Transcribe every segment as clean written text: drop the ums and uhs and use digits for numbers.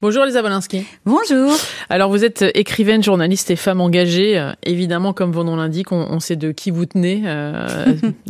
Bonjour Elsa Wolinski. Bonjour. Alors vous êtes écrivaine, journaliste et femme engagée. Évidemment, comme vos noms l'indiquent, on sait de qui vous tenez,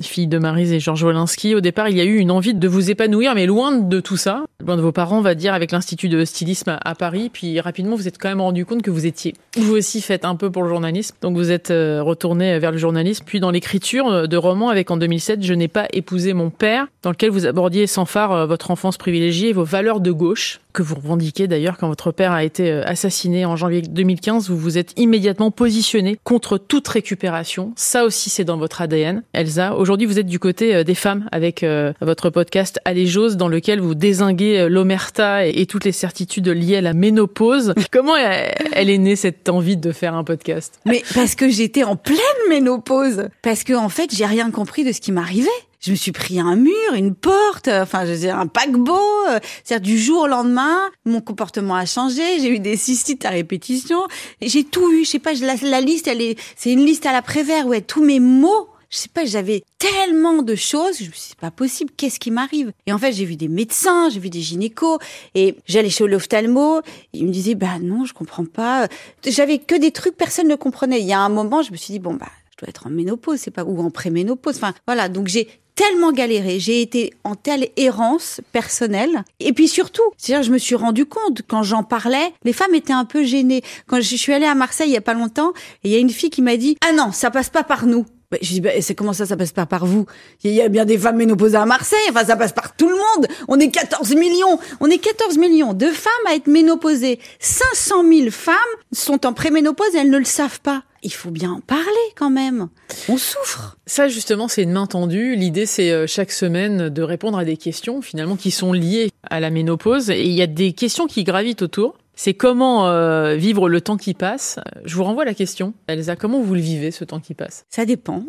fille de Maryse et Georges Wolinski. Au départ, il y a eu une envie de vous épanouir, mais loin de tout ça, loin de vos parents, on va dire, avec l'Institut de stylisme à Paris. Puis rapidement, vous êtes quand même rendu compte que vous étiez vous aussi faite un peu pour le journalisme. Donc vous êtes retournée vers le journalisme, puis dans l'écriture de romans avec en 2007 « Je n'ai pas épousé mon père », dans lequel vous abordiez sans phare votre enfance privilégiée et vos valeurs de gauche, que vous revendiquez d'ailleurs. D'ailleurs, quand votre père a été assassiné en janvier 2015, vous vous êtes immédiatement positionné contre toute récupération. Ça aussi, c'est dans votre ADN. Elsa, aujourd'hui, vous êtes du côté des femmes avec votre podcast « Allez j'ose » dans lequel vous dézinguez l'omerta et toutes les certitudes liées à la ménopause. Comment elle est née, cette envie de faire un podcast? Mais parce que j'étais en pleine ménopause. Parce que, en fait, j'ai rien compris de ce qui m'arrivait. Je me suis pris un mur, une porte, enfin je veux dire un paquebot. C'est-à-dire du jour au lendemain, mon comportement a changé. J'ai eu des cystites à répétition. J'ai tout eu. Je sais pas. La liste, c'est une liste à la Prévert. Ouais, tous mes mots. Je sais pas, j'avais tellement de choses, je me suis dit, c'est pas possible, qu'est-ce qui m'arrive? Et en fait, j'ai vu des médecins, j'ai vu des gynécos, et j'allais chez l'ophtalmo, ils me disaient, bah non, je comprends pas. J'avais que des trucs, personne ne comprenait. Il y a un moment, je me suis dit, bon, bah, je dois être en ménopause, c'est pas, ou en préménopause. Enfin, voilà. Donc, j'ai tellement galéré, j'ai été en telle errance personnelle. Et puis surtout, c'est-à-dire je me suis rendu compte, quand j'en parlais, les femmes étaient un peu gênées. Quand je suis allée à Marseille il y a pas longtemps, et il y a une fille qui m'a dit « Ah non, ça passe pas par nous ». Bah, je dis, bah, c'est comment ça, ça passe pas par vous? Il y a bien des femmes ménopausées à Marseille, enfin, ça passe par tout le monde. On est 14 millions. On est 14 millions de femmes à être ménopausées. 500 000 femmes sont en préménopause et elles ne le savent pas. Il faut bien en parler quand même. On souffre. Ça, justement, c'est une main tendue. L'idée, c'est chaque semaine de répondre à des questions, finalement, qui sont liées à la ménopause. Et il y a des questions qui gravitent autour. C'est comment vivre le temps qui passe. Je vous renvoie à la question. Elsa, comment vous le vivez, ce temps qui passe? Ça dépend.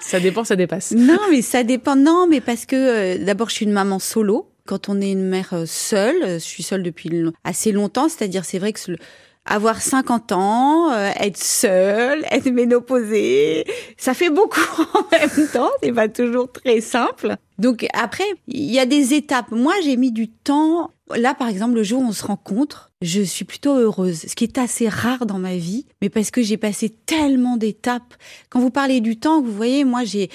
Ça dépend, ça dépasse. Non, mais ça dépend. Non, mais parce que d'abord, je suis une maman solo. Quand on est une mère seule, je suis seule depuis assez longtemps. C'est-à-dire, c'est vrai que avoir 50 ans, être seule, être ménopausée, ça fait beaucoup en même temps, c'est pas toujours très simple. Donc après, il y a des étapes. Moi, j'ai mis du temps. Là, par exemple, le jour où on se rencontre, je suis plutôt heureuse, ce qui est assez rare dans ma vie, mais parce que j'ai passé tellement d'étapes. Quand vous parlez du temps, vous voyez, moi, il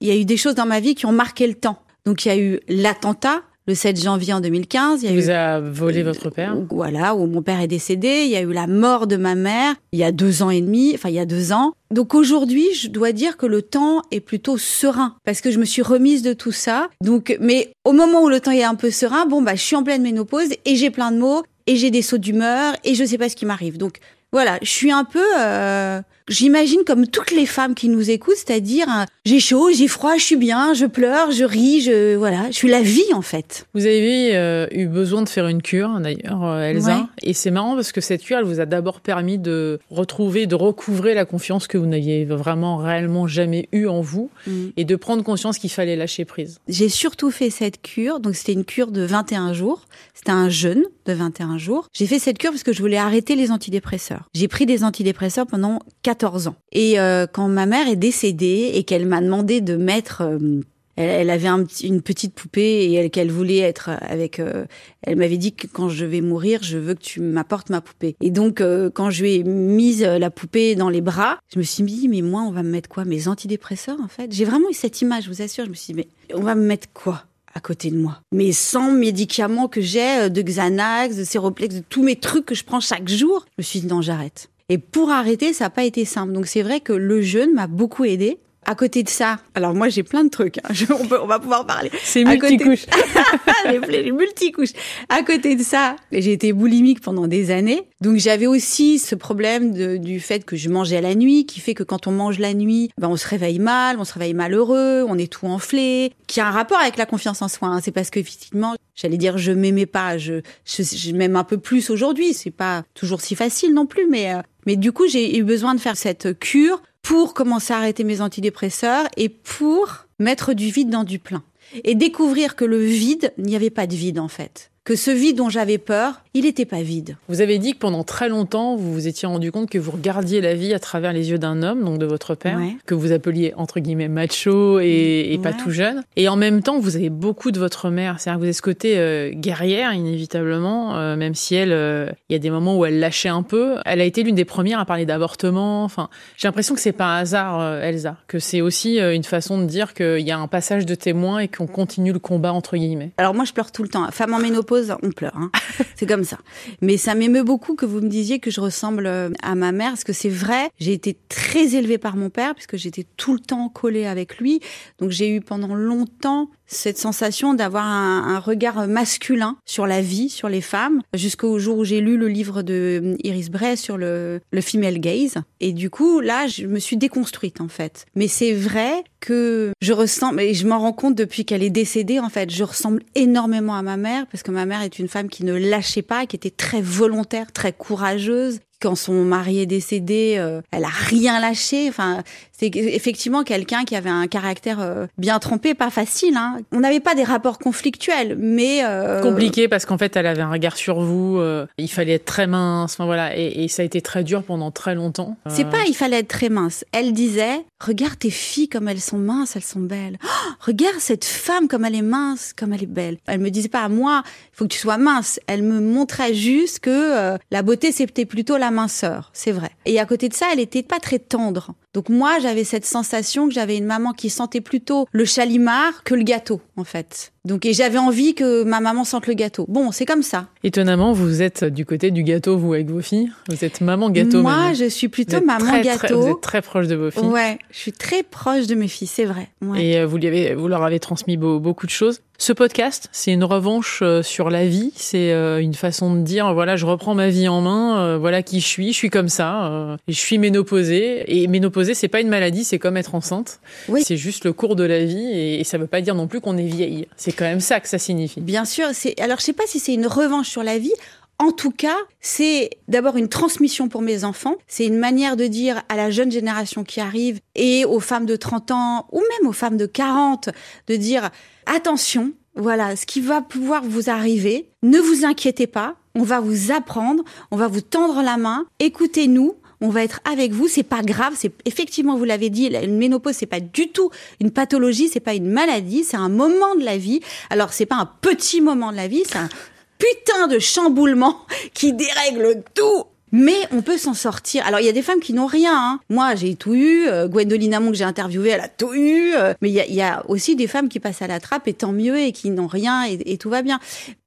y a eu des choses dans ma vie qui ont marqué le temps. Donc il y a eu l'attentat. Le 7 janvier en 2015, il y a a volé votre père. Voilà, où mon père est décédé. Il y a eu la mort de ma mère il y a 2 ans. Donc aujourd'hui, je dois dire que le temps est plutôt serein parce que je me suis remise de tout ça. Donc, mais au moment où le temps est un peu serein, bon, bah, je suis en pleine ménopause et j'ai plein de maux et j'ai des sauts d'humeur et je sais pas ce qui m'arrive. Donc voilà, je suis un peu, j'imagine comme toutes les femmes qui nous écoutent, c'est-à-dire j'ai chaud, j'ai froid, je suis bien, je pleure, je ris, je suis la vie en fait. Vous avez eu besoin de faire une cure d'ailleurs, Elsa, ouais. Et c'est marrant parce que cette cure, elle vous a d'abord permis de recouvrer la confiance que vous n'aviez réellement jamais eue en vous, et de prendre conscience qu'il fallait lâcher prise. J'ai surtout fait cette cure, donc c'était une cure de 21 jours, c'était un jeûne de 21 jours. J'ai fait cette cure parce que je voulais arrêter les antidépresseurs. J'ai pris des antidépresseurs pendant 14 ans. Et quand ma mère est décédée et qu'elle m'a demandé de mettre... elle avait une petite poupée et qu'elle voulait être avec... elle m'avait dit que quand je vais mourir, je veux que tu m'apportes ma poupée. Et donc, quand je lui ai mise la poupée dans les bras, je me suis dit, mais moi, on va me mettre quoi? Mes antidépresseurs, en fait? J'ai vraiment eu cette image, je vous assure. Je me suis dit, mais on va me mettre quoi à côté de moi? Mes 100 médicaments que j'ai, de Xanax, de Seroplex, de tous mes trucs que je prends chaque jour. Je me suis dit, non, j'arrête. Et pour arrêter, ça n'a pas été simple. Donc c'est vrai que le jeûne m'a beaucoup aidée. À côté de ça, alors moi j'ai plein de trucs, hein. On va pouvoir parler. C'est multicouche. Les multicouches. À côté de ça, j'ai été boulimique pendant des années. Donc j'avais aussi ce problème du fait que je mangeais à la nuit, qui fait que quand on mange la nuit, ben on se réveille malheureux, on est tout enflé, qui a un rapport avec la confiance en soi. Hein. C'est parce que effectivement, j'allais dire je m'aimais pas, je m'aime un peu plus aujourd'hui. C'est pas toujours si facile non plus, mais du coup j'ai eu besoin de faire cette cure pour commencer à arrêter mes antidépresseurs et pour mettre du vide dans du plein. Et découvrir que le vide, il n'y avait pas de vide en fait. que ce vide dont j'avais peur, il n'était pas vide. Vous avez dit que pendant très longtemps, vous vous étiez rendu compte que vous regardiez la vie à travers les yeux d'un homme, donc de votre père, ouais. que vous appeliez entre guillemets macho et ouais. pas tout jeune. Et en même temps, vous avez beaucoup de votre mère. C'est-à-dire que vous avez ce côté guerrière, inévitablement, même si elle, il y a des moments où elle lâchait un peu. Elle a été l'une des premières à parler d'avortement. Enfin, j'ai l'impression que c'est pas un hasard, Elsa, que c'est aussi une façon de dire qu'il y a un passage de témoin et qu'on continue le combat, entre guillemets. Alors moi, je pleure tout le temps. Femme en ménopause, on pleure, hein. C'est comme ça. Mais ça m'émeut beaucoup que vous me disiez que je ressemble à ma mère, parce que c'est vrai, j'ai été très élevée par mon père, puisque j'étais tout le temps collée avec lui. Donc j'ai eu pendant longtemps cette sensation d'avoir un regard masculin sur la vie, sur les femmes, jusqu'au jour où j'ai lu le livre de Iris Bray sur le female gaze. Et du coup, là, je me suis déconstruite, en fait. Mais c'est vrai que je ressemble, et je m'en rends compte depuis qu'elle est décédée, en fait, je ressemble énormément à ma mère, parce que ma mère est une femme qui ne lâchait pas, qui était très volontaire, très courageuse. Quand son mari est décédé, elle a rien lâché. Enfin, c'est effectivement quelqu'un qui avait un caractère bien trempé, pas facile. Hein. On n'avait pas des rapports conflictuels, mais compliqué parce qu'en fait, elle avait un regard sur vous. Il fallait être très mince. Enfin voilà, et ça a été très dur pendant très longtemps. C'est pas il fallait être très mince. Elle disait regarde tes filles comme elles sont minces, elles sont belles. Oh, regarde cette femme comme elle est mince, comme elle est belle. Elle me disait pas à moi, il faut que tu sois mince. Elle me montrait juste que la beauté c'était plutôt la minceur, c'est vrai. Et à côté de ça, elle était pas très tendre. Donc moi, j'avais cette sensation que j'avais une maman qui sentait plutôt le chalimard que le gâteau, en fait. Donc, et j'avais envie que ma maman sente le gâteau. Bon, c'est comme ça. Étonnamment, vous êtes du côté du gâteau, vous, avec vos filles. Vous êtes maman gâteau. Moi, même. Je suis plutôt maman très, gâteau. Très, vous êtes très proche de vos filles. Ouais, je suis très proche de mes filles, c'est vrai. Ouais. Et vous leur avez transmis beaucoup de choses. Ce podcast, c'est une revanche sur la vie. C'est une façon de dire, voilà, je reprends ma vie en main. Voilà qui je suis comme ça. Je suis ménopausée. Et ménopausée, c'est pas une maladie, c'est comme être enceinte. Oui. C'est juste le cours de la vie. Et ça veut pas dire non plus qu'on est vieille. C'est quand même ça que ça signifie. Bien sûr. Alors, je sais pas si c'est une revanche sur la vie. En tout cas, c'est d'abord une transmission pour mes enfants. C'est une manière de dire à la jeune génération qui arrive et aux femmes de 30 ans ou même aux femmes de 40, de dire attention, voilà, ce qui va pouvoir vous arriver. Ne vous inquiétez pas. On va vous apprendre. On va vous tendre la main. Écoutez-nous. On va être avec vous, c'est pas grave, c'est effectivement, vous l'avez dit, une ménopause, c'est pas du tout une pathologie, c'est pas une maladie, c'est un moment de la vie. Alors, c'est pas un petit moment de la vie, c'est un putain de chamboulement qui dérègle tout. Mais on peut s'en sortir. Alors, il y a des femmes qui n'ont rien. Hein. Moi, j'ai tout eu. Gwendoline Hamon, que j'ai interviewée, elle a tout eu. Mais il y a aussi des femmes qui passent à la trappe, et tant mieux, et qui n'ont rien, et tout va bien.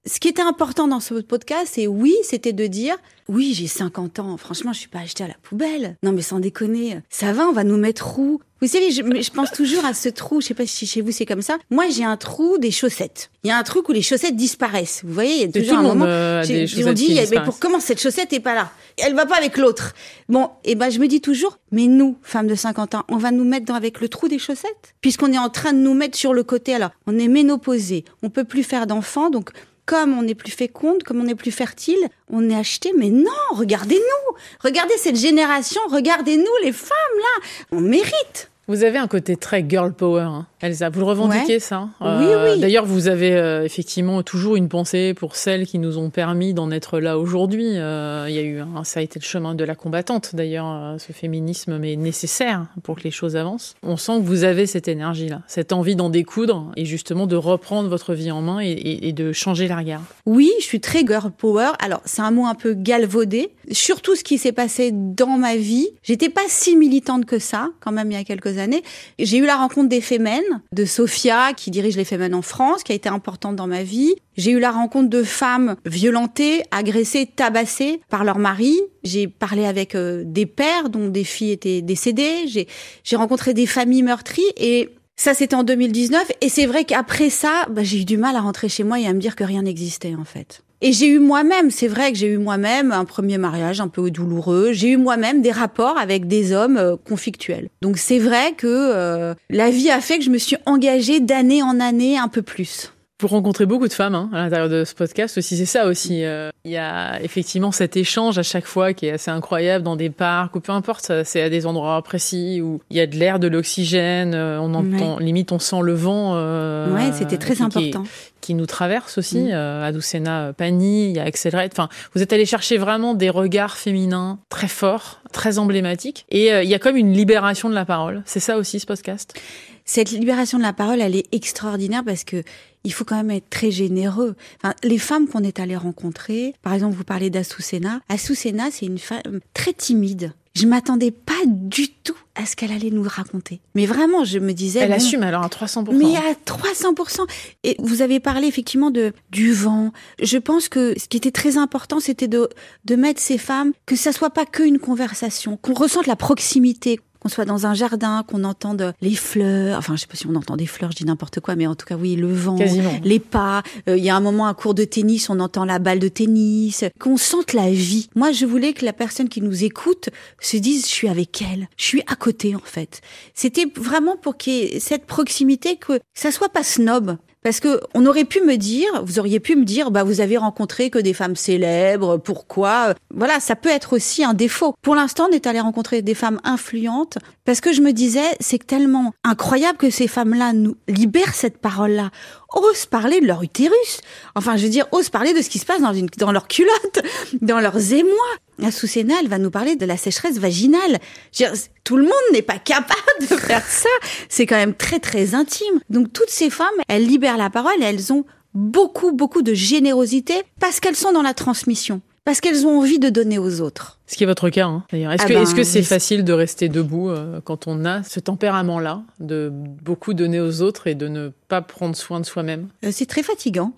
Ce qui était important dans ce podcast, c'est oui, c'était de dire, oui, j'ai 50 ans. Franchement, je suis pas achetée à la poubelle. Non, mais sans déconner, ça va, on va nous mettre où? Vous savez, je pense toujours à ce trou. Je sais pas si chez vous c'est comme ça. Moi, j'ai un trou des chaussettes. Il y a un truc où les chaussettes disparaissent. Vous voyez, il y a toujours un moment. On dit, mais pour comment cette chaussette est pas là? Elle va pas avec l'autre. Bon, et ben, je me dis toujours, mais nous, femmes de 50 ans, on va nous mettre avec le trou des chaussettes? Puisqu'on est en train de nous mettre sur le côté. Alors, on est ménopausée. On peut plus faire d'enfants. Donc, comme on est plus féconde, comme on est plus fertile, on est acheté. Mais non, regardez-nous. Regardez cette génération. Regardez-nous, les femmes, là. On mérite. Vous avez un côté très girl power, hein, Elsa. Vous le revendiquez, ouais. ça. Oui. D'ailleurs, vous avez effectivement toujours une pensée pour celles qui nous ont permis d'en être là aujourd'hui. Ça a été le chemin de la combattante, d'ailleurs. Ce féminisme, mais nécessaire pour que les choses avancent. On sent que vous avez cette énergie-là, cette envie d'en découdre et justement de reprendre votre vie en main et de changer le regard. Oui, je suis très girl power. Alors, c'est un mot un peu galvaudé. Surtout ce qui s'est passé dans ma vie. J'étais pas si militante que ça, quand même, il y a quelques années. J'ai eu la rencontre des Femen, de Sophia, qui dirige les Femen en France, qui a été importante dans ma vie. J'ai eu la rencontre de femmes violentées, agressées, tabassées par leur mari. J'ai parlé avec des pères dont des filles étaient décédées. J'ai rencontré des familles meurtries et ça, c'était en 2019. Et c'est vrai qu'après ça, j'ai eu du mal à rentrer chez moi et à me dire que rien n'existait, en fait. Et j'ai eu moi-même, c'est vrai que j'ai eu moi-même un premier mariage un peu douloureux. J'ai eu moi-même des rapports avec des hommes conflictuels. Donc c'est vrai que la vie a fait que je me suis engagée d'année en année un peu plus. Vous rencontrez beaucoup de femmes hein, à l'intérieur de ce podcast aussi, c'est ça aussi. Il y a effectivement cet échange à chaque fois qui est assez incroyable dans des parcs ou peu importe, c'est à des endroits précis où il y a de l'air, de l'oxygène, on entend, limite on sent le vent. Ouais, c'était très important. Qui nous traverse aussi, Azucena Pani, il y a Accelerate. Enfin, vous êtes allé chercher vraiment des regards féminins très forts, très emblématiques. Et il y a comme une libération de la parole. C'est ça aussi, ce podcast. Cette libération de la parole, elle est extraordinaire parce que il faut quand même être très généreux. Enfin, les femmes qu'on est allées rencontrer, par exemple, vous parlez d'Azucena. Azucena, c'est une femme très timide. Je m'attendais pas du tout à ce qu'elle allait nous raconter. Mais vraiment, je me disais... Elle assume alors à 300%. Mais à 300%. Et vous avez parlé effectivement du vent. Je pense que ce qui était très important, c'était de mettre ces femmes, que ça soit pas qu'une conversation, qu'on ressente la proximité, qu'on soit dans un jardin, qu'on entende les fleurs, enfin je sais pas si on entend des fleurs, je dis n'importe quoi, mais en tout cas oui, le vent, quasiment. Les pas, il y a un moment un cours de tennis, on entend la balle de tennis, qu'on sente la vie. Moi je voulais que la personne qui nous écoute se dise je suis avec elle, je suis à côté en fait. C'était vraiment pour qu'il y ait cette proximité, que ça soit pas snob. Parce que on aurait pu me dire, vous auriez pu me dire, bah vous avez rencontré que des femmes célèbres, pourquoi ? Voilà, ça peut être aussi un défaut. Pour l'instant, on est allé rencontrer des femmes influentes parce que je me disais, c'est tellement incroyable que ces femmes-là nous libèrent cette parole-là. Osent parler de leur utérus. Enfin, je veux dire, osent parler de ce qui se passe dans leur culotte, dans leurs émois. Azucena, elle va nous parler de la sécheresse vaginale. Je veux dire, tout le monde n'est pas capable de faire ça. C'est quand même très, très intime. Donc, toutes ces femmes, elles libèrent la parole et elles ont beaucoup, beaucoup de générosité parce qu'elles sont dans la transmission. Parce qu'elles ont envie de donner aux autres. Ce qui est votre cas, hein, d'ailleurs. Est-ce que c'est facile de rester debout quand on a ce tempérament-là, de beaucoup donner aux autres et de ne pas prendre soin de soi-même ? C'est très fatigant.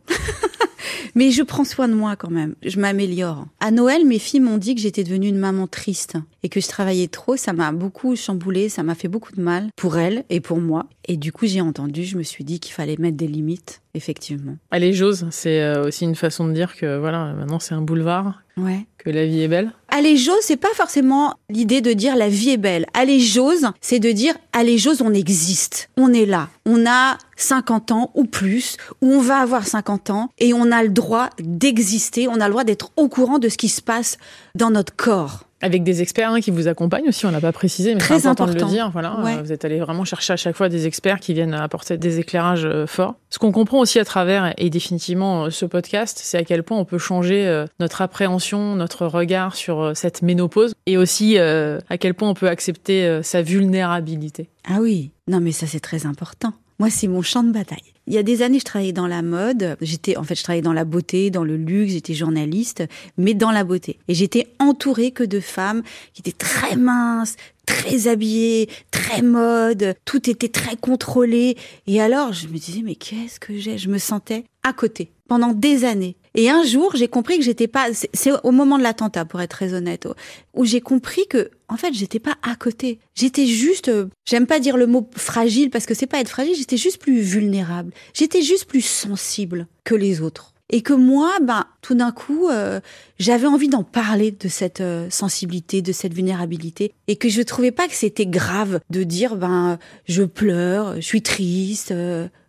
Mais je prends soin de moi quand même. Je m'améliore. À Noël, mes filles m'ont dit que j'étais devenue une maman triste et que je travaillais trop. Ça m'a beaucoup chamboulée, ça m'a fait beaucoup de mal pour elles et pour moi. Et du coup, j'ai entendu, je me suis dit qu'il fallait mettre des limites, effectivement. Allez j'ose, c'est aussi une façon de dire que voilà, maintenant c'est un boulevard. Ouais. Que la vie est belle. Allez j'ose, c'est pas forcément l'idée de dire la vie est belle. Allez j'ose, c'est de dire allez j'ose, on existe, on est là, on a 50 ans ou plus, ou on va avoir 50 ans et on a le droit d'exister, on a le droit d'être au courant de ce qui se passe dans notre corps. Avec des experts hein, qui vous accompagnent aussi, on l'a pas précisé, mais très c'est important de le dire. Voilà, ouais. Vous êtes allé vraiment chercher à chaque fois des experts qui viennent apporter des éclairages forts. Ce qu'on comprend aussi à travers, et définitivement ce podcast, c'est à quel point on peut changer notre appréhension, notre regard sur cette ménopause, et aussi à quel point on peut accepter sa vulnérabilité. Ah oui, non mais ça c'est très important. Moi, c'est mon champ de bataille. Il y a des années, je travaillais dans la mode. Je travaillais dans la beauté, dans le luxe. J'étais journaliste, mais dans la beauté. Et j'étais entourée que de femmes qui étaient très minces, très habillées, très mode. Tout était très contrôlé. Et alors, je me disais, mais qu'est-ce que j'ai ? Je me sentais à côté pendant des années. Et un jour, j'ai compris que j'étais pas... C'est au moment de l'attentat, pour être très honnête, où j'ai compris que, en fait, j'étais pas à côté. J'étais juste... J'aime pas dire le mot fragile, parce que c'est pas être fragile. J'étais juste plus vulnérable. J'étais juste plus sensible que les autres. Et que moi, tout d'un coup, j'avais envie d'en parler, de cette sensibilité, de cette vulnérabilité. Et que je trouvais pas que c'était grave de dire, je pleure, je suis triste...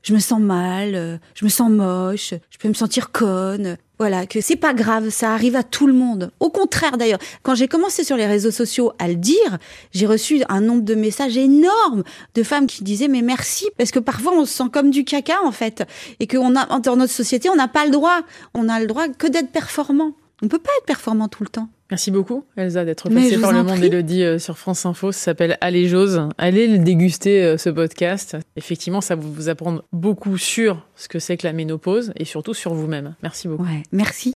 je me sens mal, je me sens moche, je peux me sentir conne. Voilà, que c'est pas grave, ça arrive à tout le monde. Au contraire d'ailleurs, quand j'ai commencé sur les réseaux sociaux à le dire, j'ai reçu un nombre de messages énormes de femmes qui disaient mais merci, parce que parfois on se sent comme du caca en fait, et que dans notre société on n'a pas le droit, on a le droit que d'être performant. On peut pas être performant tout le temps. Merci beaucoup, Elsa, d'être passée par Le Monde d'Élodie sur France Info. Ça s'appelle Allez j'ose. Allez le déguster, ce podcast. Effectivement, ça va vous apprendre beaucoup sur ce que c'est que la ménopause et surtout sur vous-même. Merci beaucoup. Ouais, merci.